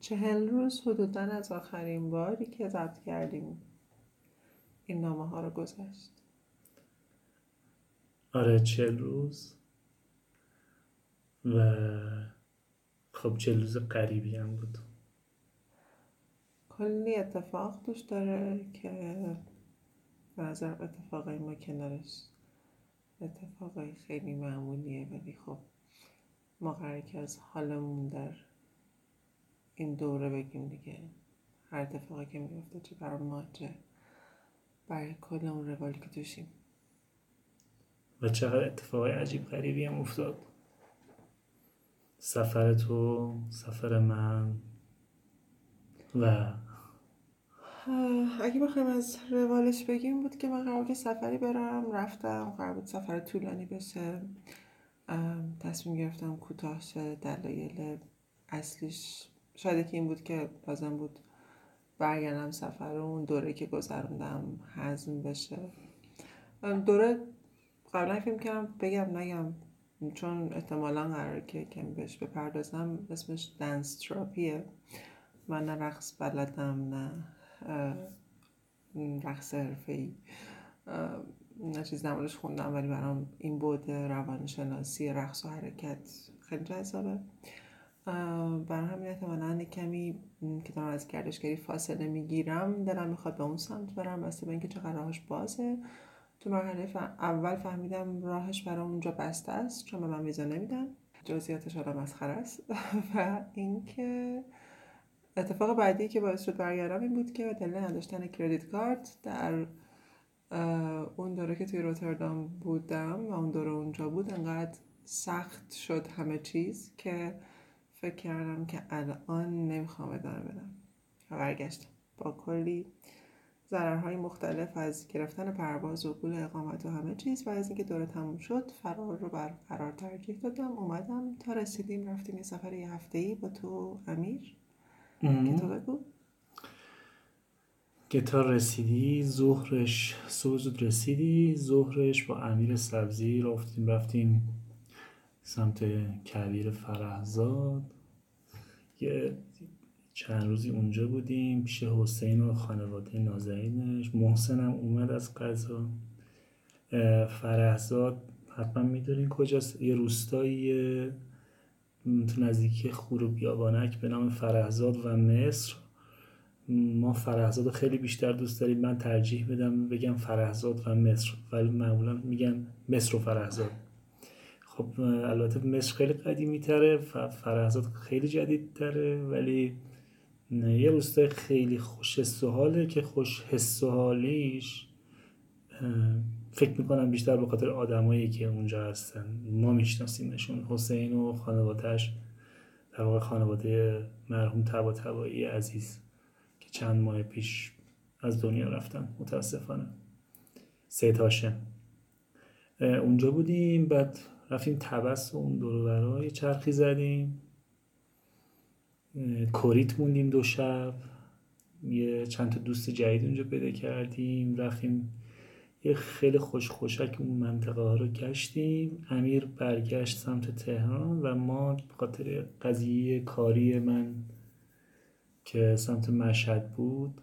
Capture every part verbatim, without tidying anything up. چهل روز حدوداً از آخرین باری که ضبط کردیم این نامه ها رو گذشت. آره چهل روز و خب چهل روز قریبی هم بود. کلی اتفاق توش داره که به نظر اتفاقی ما کنارش اتفاقی خیلی معمولیه، ولی خب ما قراره که از حالمون در این دوره بگیم دیگه. هر اتفاقی که میفته چه برای ما چه برای کل اون روالی که توشیم. و چقدر اتفاقی عجیب غریبی هم افتاد. سفر تو، سفر من و اگه بخوایم از روالش بگیم بود که من قرار بود سفری برم، رفتم، قرار بود سفر طولانی بشه، تصمیم گرفتم کوتاه شه. دلایل اصلیش شاید که این بود که لازم بود برگردم سفر رو اون دوره که گذروندم هضم بشه. دوره قبلا فکر کردم بگم نگم چون احتمالاً قراره که کمی بهش بپردازم. اسمش دنس تراپیه. من نه رقص بلدم، نه رقص حرفه‌ای، نه چیز نمالش خوندم، ولی برام این بود روانشناسی رقص و حرکت خیلی جذابه. برای همین احتمالاً کمی که دارم از گردشگری فاصله میگیرم دلم میخواد به اون سمت برم، بسته به اینکه چقدر راهش بازه. تو مرحله ف... اول فهمیدم راهش برای اونجا بسته است چون به من ویزا نمیدن. جزئیاتش الان مسخره است. و اینکه اتفاق بعدی که باعث شد برگردم این بود که دلیل نداشتن کردیت کارت در اون دوره که توی روتردام بودم و اون دوره اونجا بود انقدر سخت شد همه چیز که فکر کردم که الان نمیخوام ادامه بدم و برگشتم با کلی ضررهای مختلف از گرفتن پرواز و پول اقامت و همه چیز. و از اینکه دوره تموم شد فرار رو بر فرار ترجیح دادم. اومدم تا رسیدیم رفتیم یه سفر یه هفته‌ای با تو امیر که تو بگو که تا رسیدی ظهرش سوزود رسیدی ظهرش با امیر سبزی رفتیم رفتیم سمت کویر فرهزاد. یه چند روزی اونجا بودیم پیش حسین و خانواده نازنینش. محسن هم اومد از قضا. فرهزاد حتما میدونین کجاست، یه روستایی تو نزدیکی خور و بیابانک به نام فرهزاد و مصر. ما فرهزاد خیلی بیشتر دوست داریم. من ترجیح بدم بگم فرهزاد و مصر، ولی معمولا میگن مصر و فرهزاد. خب البته مصر خیلی قدیمی تره، فرهزاد خیلی جدید تره، ولی یه روستای خیلی خوش حس و حاله که خوش حس و حالیش فکر میکنم بیشتر به خاطر آدمایی که اونجا هستن ما میشناسیمشون. حسین و خانوادهش، در واقع خانواده مرحوم طباطبایی عزیز که چند ماه پیش از دنیا رفتن متاسفانه، سید هاشم. اونجا بودیم، بعد رفتیم تبس و اون دور و برا یه چرخی زدیم، کوریت موندیم دو شب، یه چند تا دوست جدید اونجا پیدا کردیم، رفتیم یه خیلی خوش خوشک اون منطقه ها رو گشتیم. امیر برگشت سمت تهران و ما به خاطر قضیه کاری من که سمت مشهد بود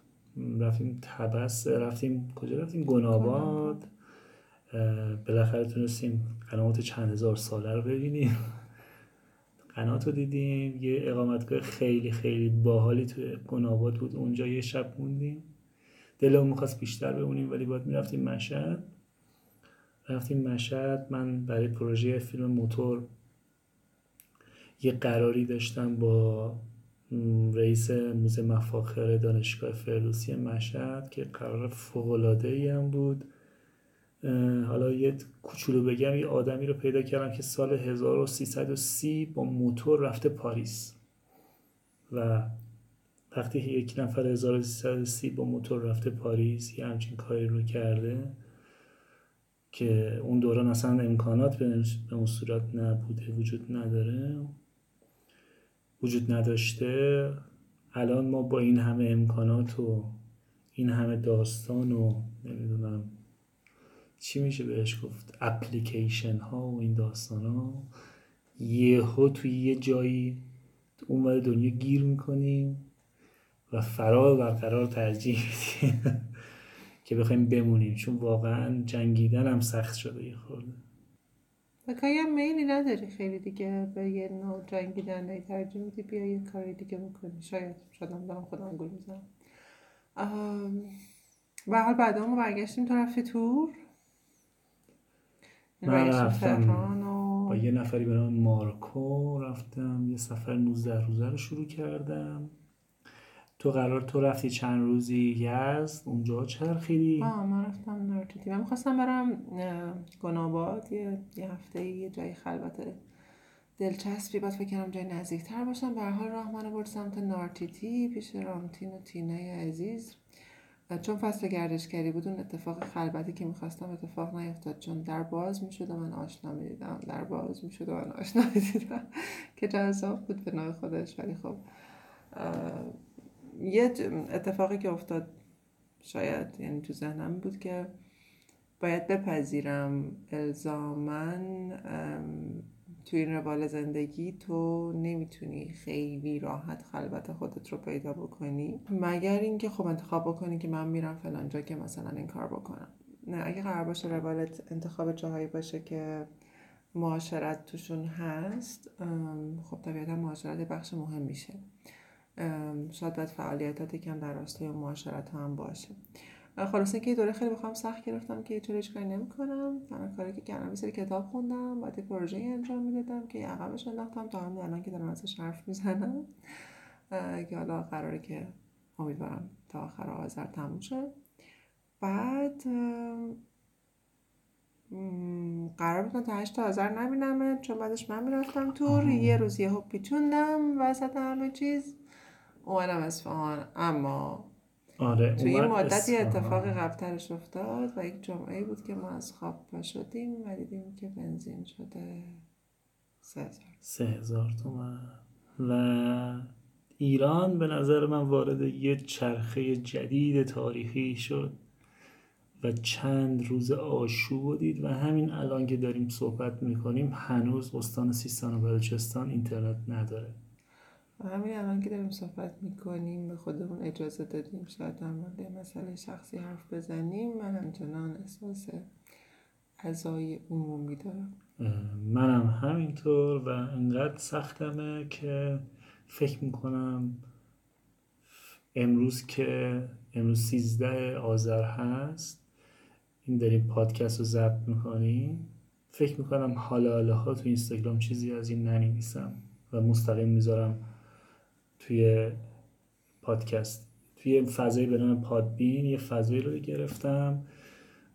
رفتیم تبس، رفتیم کجا رفتیم گناباد. بالاخره تونستیم قنات چند هزار ساله رو ببینیم. قنات رو دیدیم. یه اقامتگاه خیلی خیلی باحالی توی گناباد بود، اونجا یه شب موندیم. دلم می‌خواست بیشتر بمونیم ولی باید می‌رفتیم مشهد. رفتیم مشهد. من برای پروژه فیلم موتور یه قراری داشتم با رئیس موزه مفاخر دانشگاه فردوسی مشهد که قرار فوق‌العاده‌ای هم بود. حالا یه کوچولو بگم، یه آدمی رو پیدا کردم که سال هزار و سیصد و سی با موتور رفته پاریس و وقتی یک نفر هزار و سیصد و سی با موتور رفته پاریس یه همچین کاری رو کرده که اون دوران اصلا امکانات به اون صورت نبوده، وجود نداره وجود نداشته. الان ما با این همه امکانات و این همه داستان و نمیدونم چی میشه بهش گفت اپلیکیشن ها و این داستان ها، یه ها توی یه جایی تو اون ور دنیا گیر میکنیم و فرار برقرار ترجیح میدیم که بخوایم بمونیم، چون واقعا جنگیدن هم سخت شده یه خورده. و کاری هم میلی نداری خیلی دیگه به یه نوع جنگیدن داری ترجیح میدی بیا یه کاری دیگه بکنی. شاید شدم دارم خودم گول میزنم. و حال بعد همون برگشتیم طرف تور. من رفتم و... با یه نفری به نام مارکو رفتم، یه سفر نوزده روزه رو شروع کردم. تو قرار تو رفتی چند روزی یزد اونجا چرخیدی؟ آه من رفتم نارتوتی. من میخواستم برم گناباد یه, یه هفته یه جای خلوت دلچسبی، بعد فکرم جای نزدیکتر باشم. به هر حال راه منو برد سمت نارتیتی پیش رامتین و تینه عزیز. چون فصل گردشگری بود اون اتفاق خلبتی که میخواستم اتفاق نیفتاد، چون در باز میشد و من آشنا میدیدم در باز میشد و من آشنا میدیدم که جذاب بود به نوع خودش. ولی خب یه اتفاقی که افتاد شاید یعنی تو ذهنم بود که باید بپذیرم الزامن تو این روال زندگی تو نمیتونی خیلی راحت خلوت خودت رو پیدا بکنی، مگر اینکه خب انتخاب بکنی که من میرم فلان جا که مثلا این کار بکنم. نه اگه قرار باشه روالت انتخاب جاهایی باشه که معاشرت توشون هست، خب طبیعتا معاشرت بخش مهم میشه. شاید باید فعالیتات یکم در راستای معاشرت هم باشه. خلاصه که یه دوره خیلی بخوام سخت گرفتم که چرا هیچ کاری نمی‌کنم. من کاری که کردم یه سری کتاب خوندم، بعد یه پروژه‌ای انجام میدادم که عقبش انداختم تا همین الان که دارم ازش حرف میزنم که حالا قراره که امیدوارم تا آخر آذر تموم شه. بعد قرار بود تا هشت آذر نبینمت، چون بعدش من میرفتم تور. یه روز یهو پیچوندم وسط همه چیز اومدم اصفهان. اما آره، توی این مدت یه اتفاق قبلترش افتاد و یک جمعه بود که ما از خواب پا شدیم و دیدیم که بنزین شده سه هزار سه هزار تومن و ایران به نظر من وارد یه چرخه جدید تاریخی شد و چند روز آشوب دید و همین الان که داریم صحبت میکنیم هنوز استان سیستان و بلوچستان اینترنت نداره. و همین الان که داریم صحبت میکنیم به خودمون اجازه دادیم شاید در مورد مسئله شخصی حرف بزنیم. من همچنان احساس عزای عمومی دارم. منم همینطور و انقدر سختمه که فکر میکنم امروز که امروز سیزده آذر هست این داریم پادکست رو ضبط میکنیم، فکر میکنم حالا حالاها تو اینستاگرام چیزی از این ننویسم و مستقیم میذارم توی پادکست. توی فضایی به نام پادبین یه فضایی رو گرفتم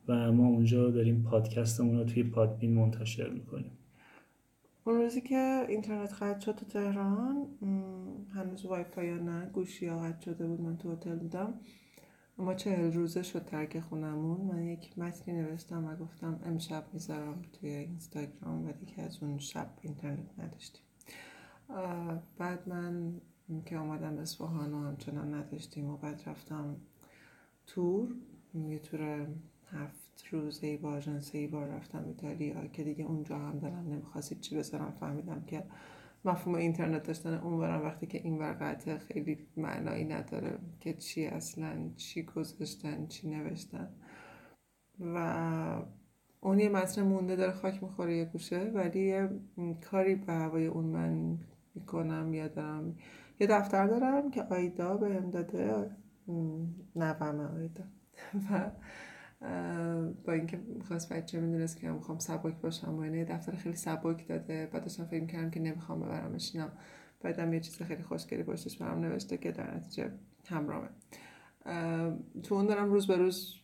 و ما اونجا داریم پادکستمون رو توی پادبین منتشر میکنیم. اون روزی که اینترنت قطع شد تو تهران، هنوز وای فای نه گوشی ها قطع شده بود، من تو هتل بودم. ما چهل روزه شد ترک خونمون. من یک متنی نوشتم و گفتم امشب میذارم توی اینستاگرام و دیگه از اون شب اینترنت نداشتیم. بعد من که آمدم اصفهان و همچنان نداشتیم و بعد رفتم تور. یه تور هفت روزه با آژانس ای بار رفتم ایتالیا که دیگه اونجا هم دلم نمیخواست چی بذارم. فهمیدم که مفهوم اینترنت داشتن اون برم وقتی که این ورقته خیلی معنایی نداره که چی اصلا چی گذاشتن چی نوشتن. و اون یه متن مونده داره خاک میخوره یه گوشه، ولی یه کاری به هوای اون من میکنم. یا دارم یه دفتر دارم که آیدا به هم داده، نوامه آیدا، و با اینکه میخواست بچه میدونست که میخوام سبک باشم و اینه دفتر خیلی سبک داده. بعد داشتم فکر میکردم که نمیخوام ببرمشینم، بعدم یه چیز خیلی خوشگلی پشتش برام نوشته که در نتیجه همرامه. تو اون دارم روز به روز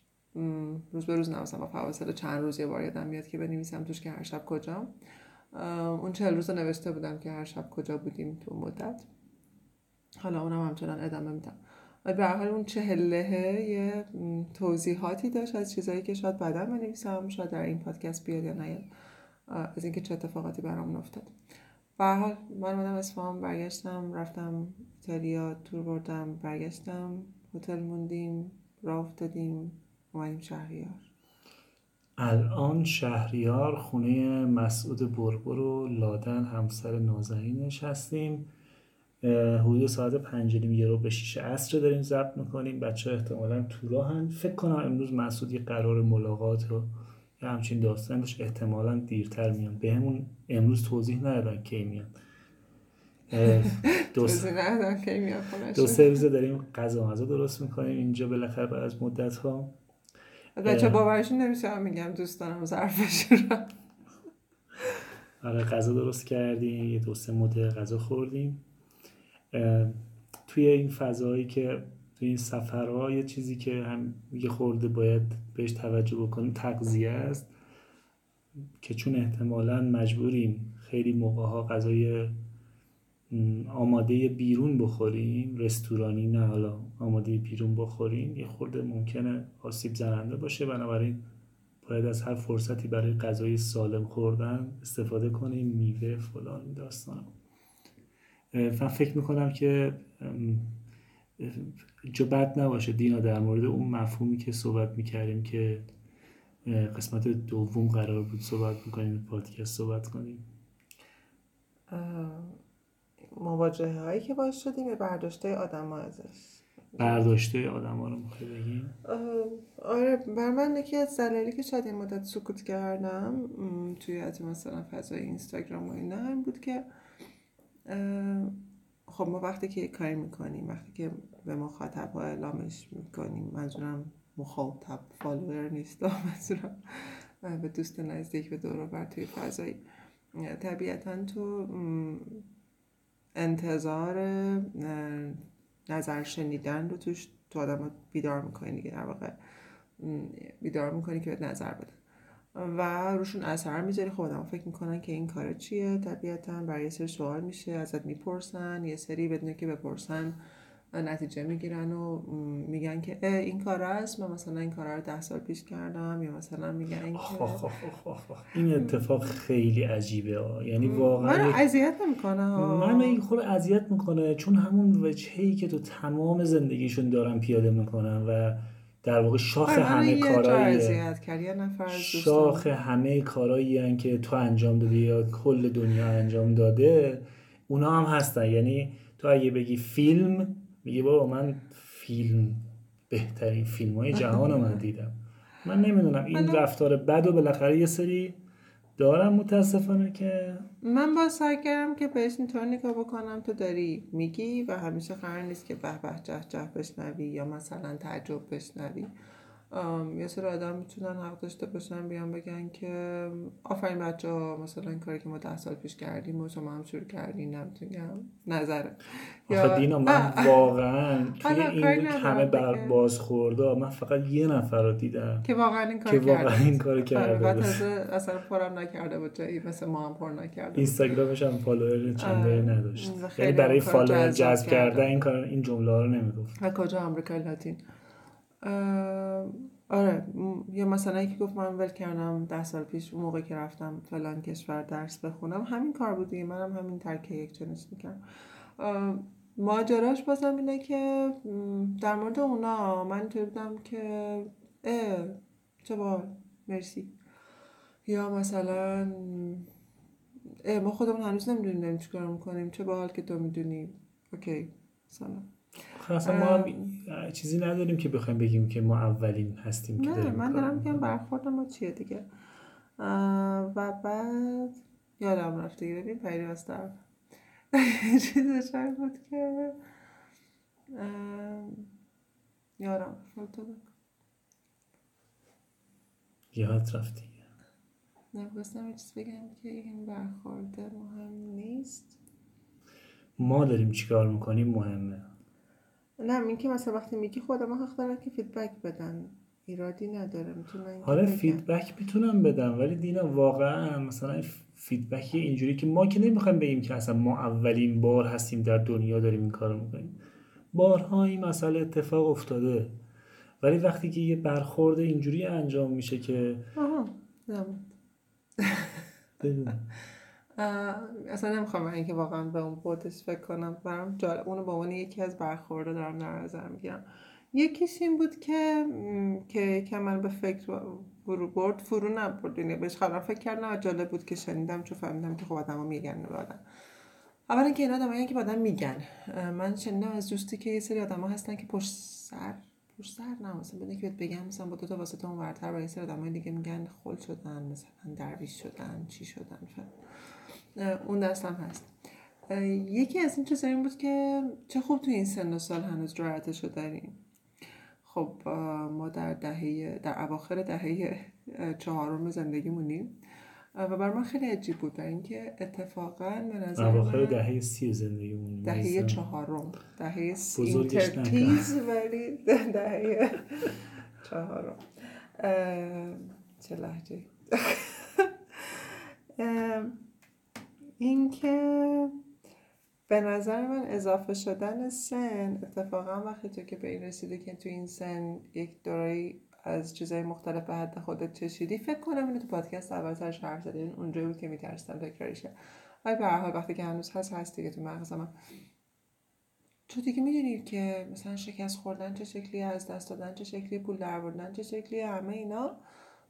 روز به روز نویسم و فواصل چند روز یه بار یادم میاد که بنویسم توش که هر شب کجام. اون چهل روز نوشته بودم که هر شب کجا بودیم تو مدت. حالا اونم همچنان ادامه میدم. و به هر حال اون چهله یه توضیحاتی داشت از چیزایی که شاید بعدا بنویسم، شاید در این پادکست بیاد یا نیاد، از اینکه چه اتفاقاتی برامون افتاد. به هر حال من اومدم اصفهان، برگشتم، رفتم ایتالیا، تور بردم، برگشتم، هتل موندیم، راه افتادیم، اومدیم شهریار. الان شهریار خونه مسعود بربر و لادن همسر نازنینش هستیم حدود ساعت پنج و نیم یورو به شش عصر داریم ضبط میکنیم. بچه ها احتمالا تو راهن، فکر کنم امروز مسعود یه قرار ملاقات رو یا همچین داستان باشه، احتمالا دیرتر میان. به همون امروز توضیح ندادن کی میان، دو سه ندادن کی میان خونش. دو سه روزه داریم غذا مزه درست میکنیم اینجا بالاخره بعد از مدت ها. بچه باورشون نمیشه هم میگم دوستانم ظرفش رو آره غذا درست کردیم، یه دو سه مدل غذا خوردیم. توی این فضایی که توی این سفرها یه چیزی که هم یه خورده باید بهش توجه بکنیم تغذیه است، که چون احتمالاً مجبوریم خیلی موقع‌ها غذای آماده بیرون بخوریم، رستورانی نه، حالا آماده بیرون بخوریم یه خورده ممکنه آسیب زننده باشه. بنابراین باید از هر فرصتی برای غذای سالم خوردن استفاده کنیم، میوه فلان داستان. من فکر میکنم که جا بد نباشه دینا در مورد اون مفهومی که صحبت میکردیم که قسمت دوم قرار بود صحبت میکنیم پادکست صحبت کنیم، مواجهه هایی که باعث شدیم، برداشته آدم ها ازش برداشته آدم ها رو میخوای بگیم؟ آره، بر من یکی از دلایلی که شاید این مدت سکوت کردم توی از مثلا فضای اینستاگرام و اینا هم بود که خب ما وقتی که کاری میکنیم، وقتی که به مخاطب ها اعلامش میکنیم، منظورم مخاطب فالوور نیست، منظورم به دوست نزدیک به دور و بر توی فضایی، طبیعتا تو انتظار نظر شنیدن رو توش تو آدم ها بیدار میکنی دیگه، در واقع بیدار میکنی که بهت نظر بده و روشون اثر میذاری. خب آدم فکر میکنن که این کار چیه، طبیعتا برای یه سری سوال میشه ازت میپرسن، یه سری بدونه که بپرسن نتیجه میگیرن و میگن که این کار هست، من مثلا این کار رو ده سال پیش کردم، یا مثلا میگن این آخ آخ آخ آخ آخ آخ. این اتفاق خیلی عجیبه ها. یعنی واقعا من اذیت نمیکنه، من این خود اذیت میکنه، چون همون وجهی که تو تمام زندگیشون دارن پیاده میکنن و در واقع شاخ همه کارهاییه، شاخ همه کارهاییه که تو انجام دادی یا کل دنیا انجام داده، اونا هم هستن. یعنی تو اگه بگی فیلم، میگه بابا من فیلم بهترین فیلم‌های جهان رو من دیدم، من نمیدونم این رفتار بد و بالاخره یه سری دارم متاسفانه که من با سعی کردم که بهش اینطور نگاه بکنم. تو داری میگی و همیشه قرار نیست که به به جه جه بشنوی یا مثلا تعجب بشنوی. یه سری آدم میتونن حق داشته باشن بیان بگن که آفرین بچه‌ها، مثلا این کاری که ما ده سال پیش کردیم و شما هم شروع کردین، نمیتونم نظره آخه دینا من واقعا توی این همه بازخورده من فقط یه نفر رو دیدم که واقعا این کار کرده، واقعا این کارو کرده اصلا پرم نکرده بود، جایی مثل ما هم پر نکرده، اینستاگرامش هم فالوور چندانی نداشت، یعنی برای فالوور جذب کردن این کار این جمله ها رو نمیگفت. از کجا؟ آمریکای لاتین. آره، یا مثلا یکی گفت من ول کردم ده سال پیش اون موقع که رفتم فلان کشور درس بخونم، همین کار بود دیگه، منم هم همین ترکه یک چنش میکرم. ماجراش بازم اینه که در مورد اونا من توی بودم که اه چه باحال مرسی، یا مثلا اه ما خودمون هنوز نمیدونیم چی کار میکنیم، چه باحال که تو میدونی، اوکی سلام. اصلا ما هم چیزی نداریم که بخوایم بگیم که ما اولین هستیم که داریم. من دارم میگم برخورد ما چیه دیگه. و بعد یادم رفت دیگه، ببین پیری هستم چیزش هم بود که یادم رفت یاد رفت دیگه، نمیخواستم چیز بگم که این برخورد مهم نیست، ما داریم چیکار میکنیم مهمه. نه اینکه مثلا وقتی میگی خودم حق دارن که فیدبک بدن، ایرادی نداره، میتونن. حالا فیدبک میتونم بدم، ولی دینا واقعا مثلا فیدبک اینجوری که ما که نمیخوایم بگیم که اصلا ما اولین بار هستیم در دنیا داریم این کارو میکنیم، بارها این مسئله اتفاق افتاده، ولی وقتی که یه برخورد اینجوری انجام میشه که آها نمید اصلا نمیخوام من اینکه واقعا به اون بودش فکر کنم، برام جالب اونو با اون یکی از برخورده دارم در نظر میگیرم. یکیش این بود که که که من به فکر فرو برد فرو نبرد، یعنی بهش خبر فکر کردم و جالب بود که شنیدم، چون فهمیدم که خب آدما میگن به آدم اولا اینکه اینا آدمایی هستن که بعدن میگن. من شنیدم از دوستی که یه سری آدما هستن که پشت سر پشت سر نمیسن بده که بهت بگم، مثلا با دو تا واسطه اونورتر با یه سری آدمای دیگه میگن خل شدن، مثلا درویش شدن، چی شدن فلان. اون دستم هست. یکی از این چیزا این بود که چه خوب تو این سن و سال هنوز جرأتشو داریم. خب ما در دهه در اواخر دهه چهارم زندگیمونیم و بر من خیلی عجیب بود، اینکه اتفاقا من از اواخر دهه سی زندگیمون، دهه چهارم، دهه اینترتیز، ولی دهه چهارم چه لحجه این که به نظر من اضافه شدن سن اتفاقا وقتی تو که به این رسیده که تو این سن یک دوره‌ای از چیزهای مختلف به حد خودت چشیدی، فکر کنم اینو تو پادکست اول سرش حرف زدیم، اونجایی بود که میترسیدم تکرارش شه، ولی به هر حال وقتی که هنوز هست هست دیگه تو مغز من. تو دیگه میدونی که مثلا شکست خوردن چه شکلیه، از دست دادن چه شکلیه، پول درآوردن چه شکلیه، همه اینا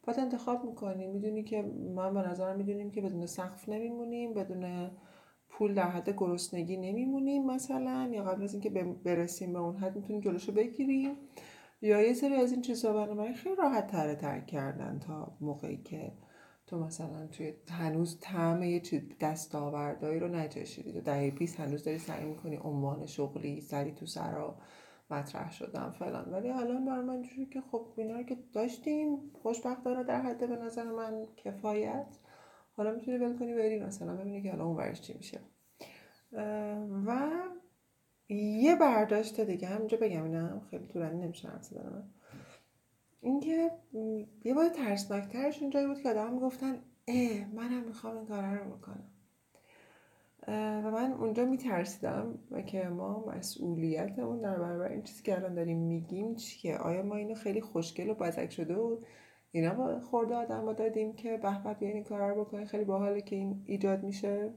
بعد انتخاب میکنی. میدونی که من به نظرم میدونیم که بدون سقف نمیمونیم، بدون پول در حد گرسنگی نمیمونیم مثلا، یا قبل از اینکه برسیم به اون حد میتونیم جلوشو بگیریم، یا یه سری از این چیزا برنامه خیلی راحت تره ترک کردن تا موقعی که تو مثلا توی هنوز طعم یه چیز دستاوردهایی رو نچشیدی. تو دهه بیست هنوز داری سعی میکنی عنوان شغلی سری تو سرا مطرح شدن فلان، ولی الان برای من اینجوری که خب اینا رو که داشتیم خوشبختانه در حد به نظر من کفایت، حالا میتونی ول کنی بری مثلا ببینی که الان اون ورش چی میشه. و یه برداشت دیگه همینجا بگم، اینم خیلی طولانی نمیشه حرف زدن، این که یه بار ترسناکترش اونجایی بود که آدم میگفتن اه منم میخوام این کارا رو بکنم و من اونجا میترسیدم و که ما مسئولیتمون در برابر این چیزی که الان داریم میگیم چیه، آیا ما اینو خیلی خوشگل و بزک شده و اینا با خورده آدم با دادیم که به به بیاین این کارا رو بکنین خیلی باحاله که این ایجاد میشه،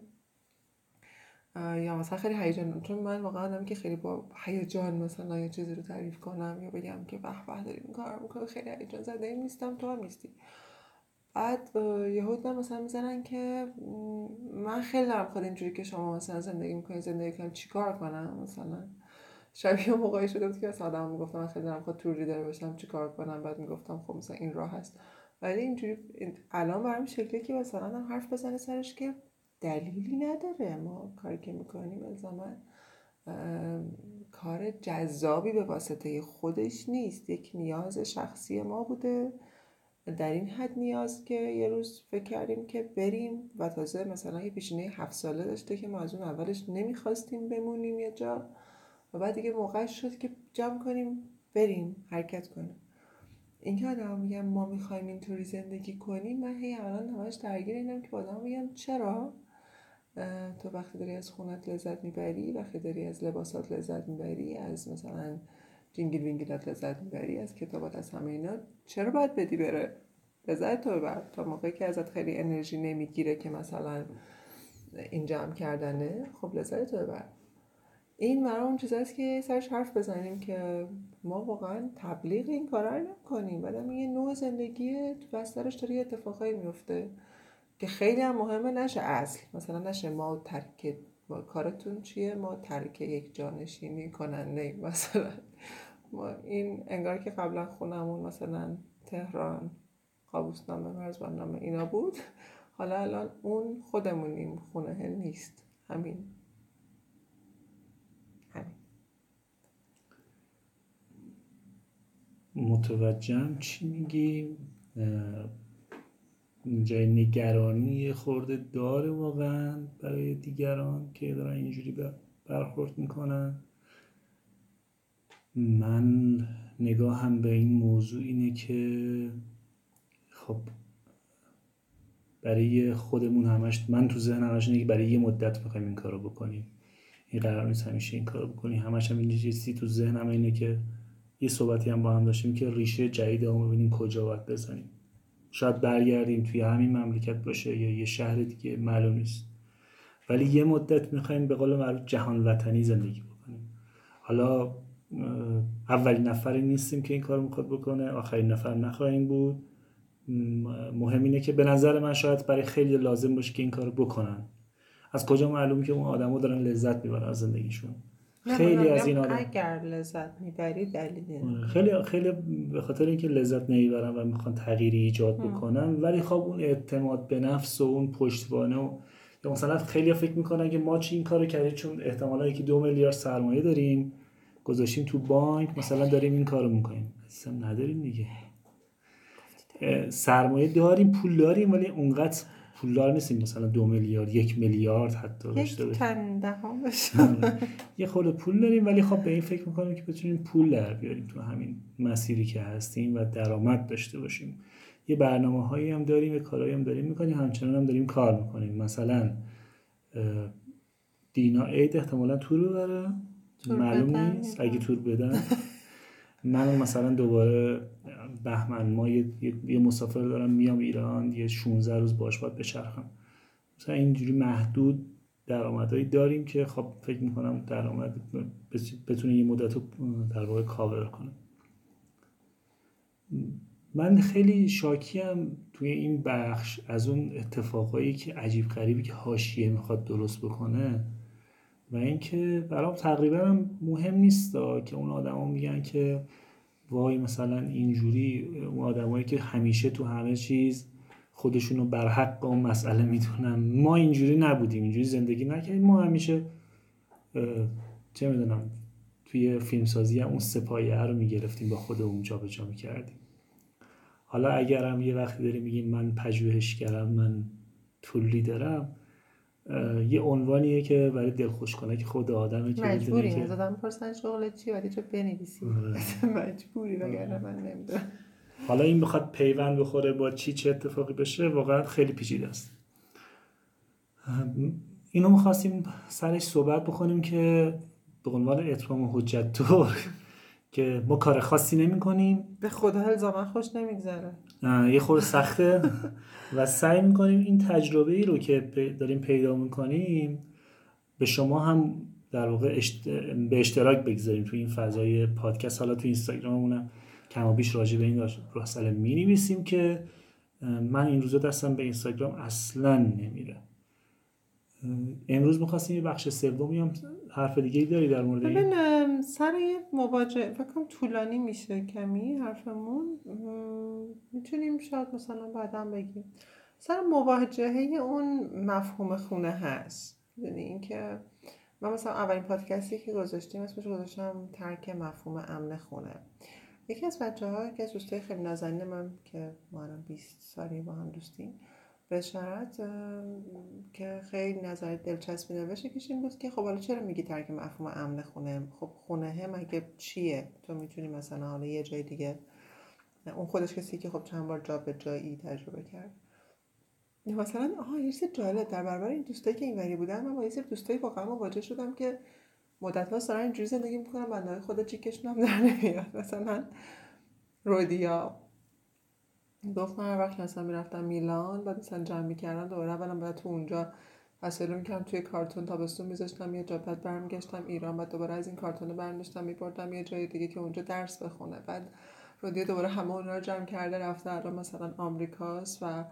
یا مثلا خیلی هیجان. چون من واقعا آدمی که خیلی با هیجان مثلا یه چیزی رو تعریف کنم یا بگم که به به داریم این کارا رو میکنیم خیلی هیجان زده این نیستم، تو هم نیستی. بعد یهودان مثلا میزنن که من خیلی دارم خود اینجوری که شما مثلا زندگی میکنید زندگی کنم چیکار کنم، مثلا شبیه موقعی شده بود که مثلا آدم میگفتم من خیلی دارم خود تور ریدر باشم چیکار کنم، بعد میگفتم خب مثلا این راه هست، ولی اینجوری الان برام شکلی که مثلا آدم حرف بزنه سرش که دلیلی نداره، ما کاری که میکنیم الزاما کار جذابی به واسطه خودش نیست، یک نیاز شخصی ما بوده در این حد نیاز که یه روز فکر کردیم که بریم و تازه مثلا یه پیشینه هفت ساله داشته که ما از اون اولش نمیخواستیم بمونیم یه جا و بعد دیگه موقعش شد که جمع کنیم بریم حرکت کنیم. اینکه آدم میگم ما میخوایم اینطوری زندگی کنیم، من هی الان همش درگیر اینم که با آدم میگم چرا تو وقتی داری از خونت لذت میبری، وقتی داری از لباسات لذت میبری، از مثلا جینگل وینگلات لذت میبری، از کتابات، از همه اینا چرا باید بدی بره لذت تو ببر تا موقعی که ازت خیلی انرژی نمیگیره که مثلا این جمع کردنه، خب لذت تو ببر. این برای اون چیزاست که سرش حرف بزنیم که ما واقعا تبلیغ این کارا رو نمی‌کنیم، بعدم یه نوع زندگی تو بسترش داره اتفاقایی میفته که خیلی هم مهمه نشه اصل مثلا نشه ما ترک ما کارتون چیه، ما ترک یک جانشینی کننده مثلا، ما این انگار که قبلا خونمون مثلا تهران قابوسنامه مرزباننامه اینا بود، حالا الان اون خودمونیم، خونه نیست. همین همین متوجهم چی میگی. اینجای نگرانی خورده داره واقعا برای دیگران که دارن اینجوری برخورد میکنن. من نگاهم به این موضوع اینه که خب برای خودمون همش من تو ذهن همش اینه که برای یه مدت میخوایم این کارو بکنیم، این قرار نیست همیشه این کارو بکنیم. همش هم این چیزی تو ذهنم اینه که یه صحبتی هم با هم داشتیم که ریشه جدیدمون ببینیم کجا باید بزنیم، شاید برگردیم توی همین مملکت باشه یا یه شهر دیگه معلوم نیست، ولی یه مدت میخوایم به قول معروف جهان وطنی زندگی بکنیم. حالا اولین نفری نیستیم که این کارو میخواد بکنه، آخرین نفر نخواهیم بود. مهم اینه که به نظر من شاید برای خیلی لازم باشه که این کارو بکنن، از کجا معلوم که اون آدما دارن لذت میبرن از زندگیشون؟ خیلی از این آدم اگر لذت میبری دلیله. خیلی خیلی به خاطر اینکه لذت نمیبرن و میخوان تغییری ایجاد بکنن، ولی خب اون اعتماد به نفس و اون پشتوانه و مثلا خیلی فکر میکنن که ما چی این کارو کردیم چون احتمالاً یکی دو میلیارد سرمایه داریم گذاشتیم تو بانک مثلا داریم این کارو میکنیم. اصلا نداریم دیگه، سرمایه داریم، پول داریم، ولی اونقدر پولدار نیستیم، مثلا دو میلیارد یک میلیارد حتی داشته باشیم، یک دهم بشه، یه خورده پول داریم، ولی خب به این فکر میکنیم که بتونیم پول در بیاریم تو همین مسیری که هستیم و درآمد داشته باشیم. یه برنامه‌هایی هم داریم، یه کارهایی هم داریم میکنیم، همچنان هم داریم کار میکنیم. مثلا دینا عید احتمالاً تور ببره، معلوم نیست، اگه تور بدن من مثلا دوباره بهمن ما یه, یه مسافر دارم میام ایران، یه شانزده روز باش باید بچرخم. مثلا اینجوری محدود درآمدایی داریم که خب فکر میکنم درآمد بتونه یه مدت رو در واقع کاور کنه. من خیلی شاکیم توی این بخش از اون اتفاقایی که عجیب غریبی که حاشیه میخواد درست بکنه، و اینکه برام تقریبا هم مهم نیست که اون آدما میگن که وای مثلا اینجوری، اون آدمایی که همیشه تو همه چیز خودشونو بر حق اون مسئله میدونن. ما اینجوری نبودیم، اینجوری زندگی نکردیم، ما همیشه چه میدونم توی فیلمسازی هم اون سپایه رو میگرفتیم با خودمون جا به جا میکردیم. حالا اگرم یه وقتی داریم میگیم من پژوهشگرم، من تولی دارم، یه عنوانیه که برای دلخوش کنه که خود آدمه که مجبوری از آدم پرسن شغل چی باید تو بنویسی، مجبوری، وگرنه من نمیدونم. حالا این بخواد پیوند بخوره با چی چه اتفاقی بشه واقعا خیلی پیچیده است. اینو می‌خواستیم سرش صحبت بکنیم که به عنوان اتمام حجت طور که ما کار خاصی نمی کنیم، به خدا الزاما خوش نمیگذره، یه خورده سخته و سعی میکنیم این تجربه ای رو که داریم پیدا میکنیم به شما هم در واقع اشت... به اشتراک بگذاریم تو این فضای پادکست. حالا تو اینستاگراممونم کما بیش راجع به این مسئله می نویسیم که من این روزا دستم به اینستاگرام اصلا نمیره. امروز می‌خواستیم یه بخش سومی هم حرف دیگه‌ای داری در مورد این؟ ببینم سر یه مواجهه فکر کنم طولانی میشه کمی حرفمون، میتونیم شاید مثلا بعداً بگیم سر مواجهه اون مفهوم خونه هست. یعنی اینکه من مثلا اولین پادکستی که گذاشتیم اسمش گذاشتم ترک مفهوم امن خونه. یکی از بچه‌ها که دوستای خیلی نازنین من که ما الان بیست سالی با هم دوستیم، به شرط که خیلی نظر دلچسبی نوشه کشیم بود که خب حالا چرا میگی ترک مفهوم امن خونه؟ خب خونه هم اگه چیه؟ تو میتونی مثلا حالا یه جای دیگه، اون خودش کسی که خب چند بار جا به جایی تجربه کرد. مثلا آها یه چیز جالب در برابر این دوستایی که اینوری بودن، من با یه سری دوستایی واقعا مواجه شدم که مدت‌ها سران اینجوری زندگی می‌کنن، بنده خدا چیکش نام در نمیاد. مثلا رودیا گفت من وقتی مثلا میرفتم میلان بعد مثلا جمع میکردم دوباره، اولا باید تو اونجا وسایلو میکردم توی کارتون تابستون میذاشتم یه جا، بعد برمیگشتم ایران، بعد دوباره از این کارتونو برمیداشتم میبردم یه جای دیگه که اونجا درس بخونه، بعد رودیه دوباره همه اونها رو جمع کرده رفته الان مثلا آمریکاست و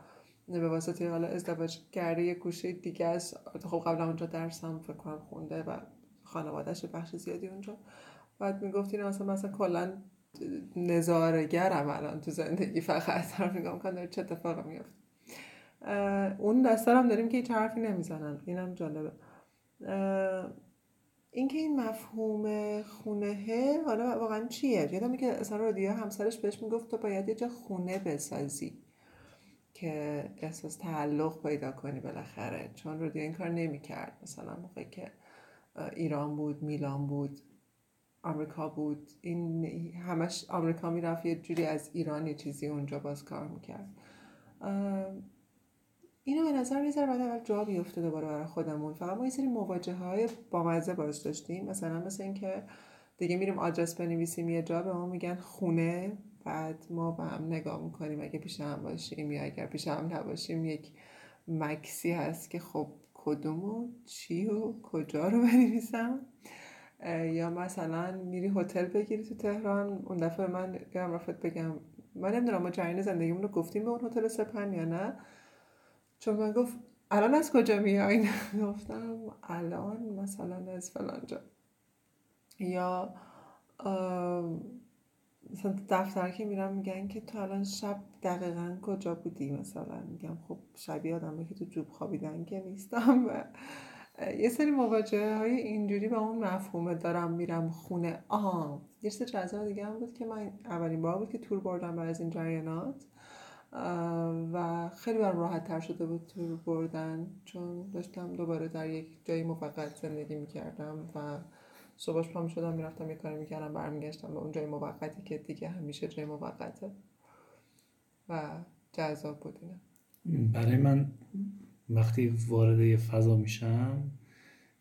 به واسطه حالا ازدواج کرده یه گوشه دیگه است. خب قبلا اونجا درسم فکر کنم خونده و خانواده‌اش بخش زیادی اونجا. بعد میگفت اینا مثلا مثلا کلا نظاره‌گرم الان تو زندگی، فقط طرف نگاه می‌کنم داره چه اتفاقی میفته. اون دسته هم داریم که هیچ حرفی نمیزنن، اینم جالبه. این که این مفهوم خونهه حالا واقعا چیه؟ یادمه که اصلا رودیا همسرش بهش میگفت تو باید یه جا خونه بسازی که احساس تعلق پیدا کنی بالاخره، چون رودیا این کار نمی‌کرد. مثلا موقعی که ایران بود، میلان بود، آمریکا بود، این همش آمریکا میرفت یه جوری از ایران یه چیزی اونجا باز کار میکرد. اینو به نظر میذاره بعد اول جا بیفته دوباره برای خودمون. فقط ما یه سری مواجهه های بامزه باز داشتیم، مثلا مثل این که دیگه میریم آدرس بنویسیم یه جا، به ما میگن خونه، بعد ما به هم نگاه میکنیم اگه پیش هم باشیم یا اگر پیش هم نباشیم یک مکسی هست که خب کدومو چی و کجا رو بنویسم. یا مثلا میری هتل بگیری تو تهران، اون دفعه من گرم رفت بگم من نمیدونم ما جریان زندگیمون رو گفتیم به اون هتل سپن یا نه، چون من گفت الان از کجا میاین؟ گفتم الان مثلا از فلانجا، یا مثلا دفتر که میرم میگن که تو الان شب دقیقاً کجا بودی، مثلا میگم خب شبیه آدمه که تو جوب خوابیدن که نیستم. و یه سری مواجهه های اینجوری با اون مفهومه دارم میرم خونه. آها یه سری جزا دیگه هم بود که من اولین بار بود که تور بردم برای از این جریانات و خیلی برام راحت تر شده بود تور بردن، چون داشتم دوباره در یک جایی موقت زندگی میکردم و صبحش پا میشدم میرفتم یه کاری میکردم برمیگشتم به اون جای موقتی که دیگه همیشه جای موقته و جذاب بود. اینه برای من وقتی وارد یه فضا میشم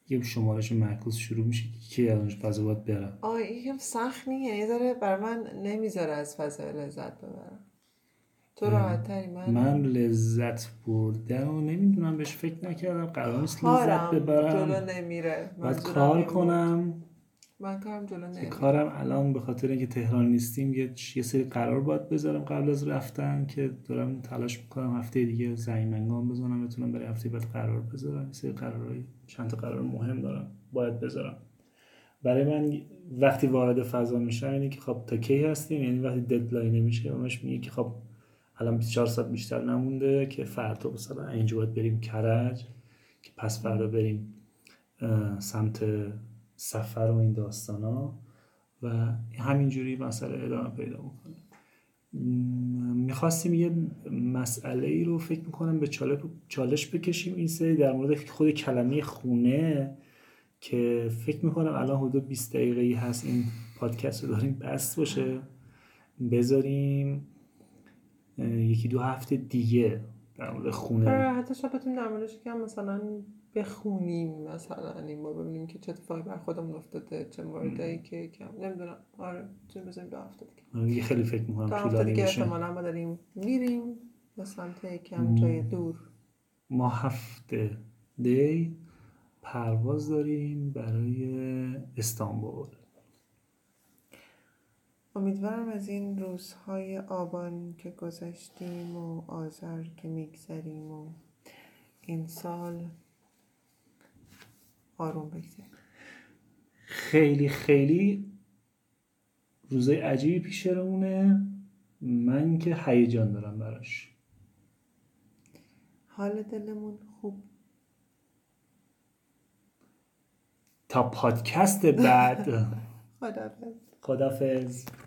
یه شمارش معکوس شروع میشه که از اون فضا باید برم. آه یکم سخت نیه، یه ذره برای من نمیذاره از فضا لذت ببرم. تو راحت تری. من من لذت بردم و نمیدونم بهش فکر نکردم، قرار نیست لذت ببرم، جلو نمیره، باید کار کنم، من کارم جلو نمیره. کارم الان به خاطر اینکه تهران نیستیم یه یه سری قرار باید بذارم قبل از رفتن که دارم تلاش میکنم هفته دیگه زنگ منگام بزنم بتونم برای هفته بعد قرار بذارم. یه سری قرارای چند تا قرار مهم دارم باید بذارم. برای من وقتی وارد فضا میشم یعنی که خب تا کی هستیم، یعنی وقتی ددلاین میشه همش میگه که خب الان بیست و چهار ساعت بیشتر نمونده که فردا مثلا اینجا باید بریم کرج، که پس فردا بریم سمت سفر و این داستانا و همینجوری مسئله ادامه پیدا میکنه. میخواستیم یه مسئله ای رو فکر میکنم به چالش بکشیم این سری در مورد خود کلمه خونه، که فکر میکنم الان حدود بیست دقیقه ای هست این پادکست رو داریم بست باشه، بذاریم یکی دو هفته دیگه در مورد خونه. حتی شاید بتونیم در موردش یکم مثلا بخونیم، مثلا این ما ببینیم که چه اتفاقی بر خودمون افتاده، چه موردایی که یکم نمیدونم. آره چون بزنیم دو هفته دیگه. دیگه خیلی فکر می‌کنم طولانی میشه. دو هفته دیگه احتمالاً ما داریم میریم به سمت یکم جای دور. ما هفته دی پرواز داریم برای استانبول. امیدوارم از این روزهای آبان که گذشتیم و آذر که میگذریم و این سال آروم بگذریم. خیلی خیلی روزای عجیبی پیش روونه، من که هیجان دارم براش. حال دلمون خوب. تا پادکست بعد. خدافظ. خدافظ.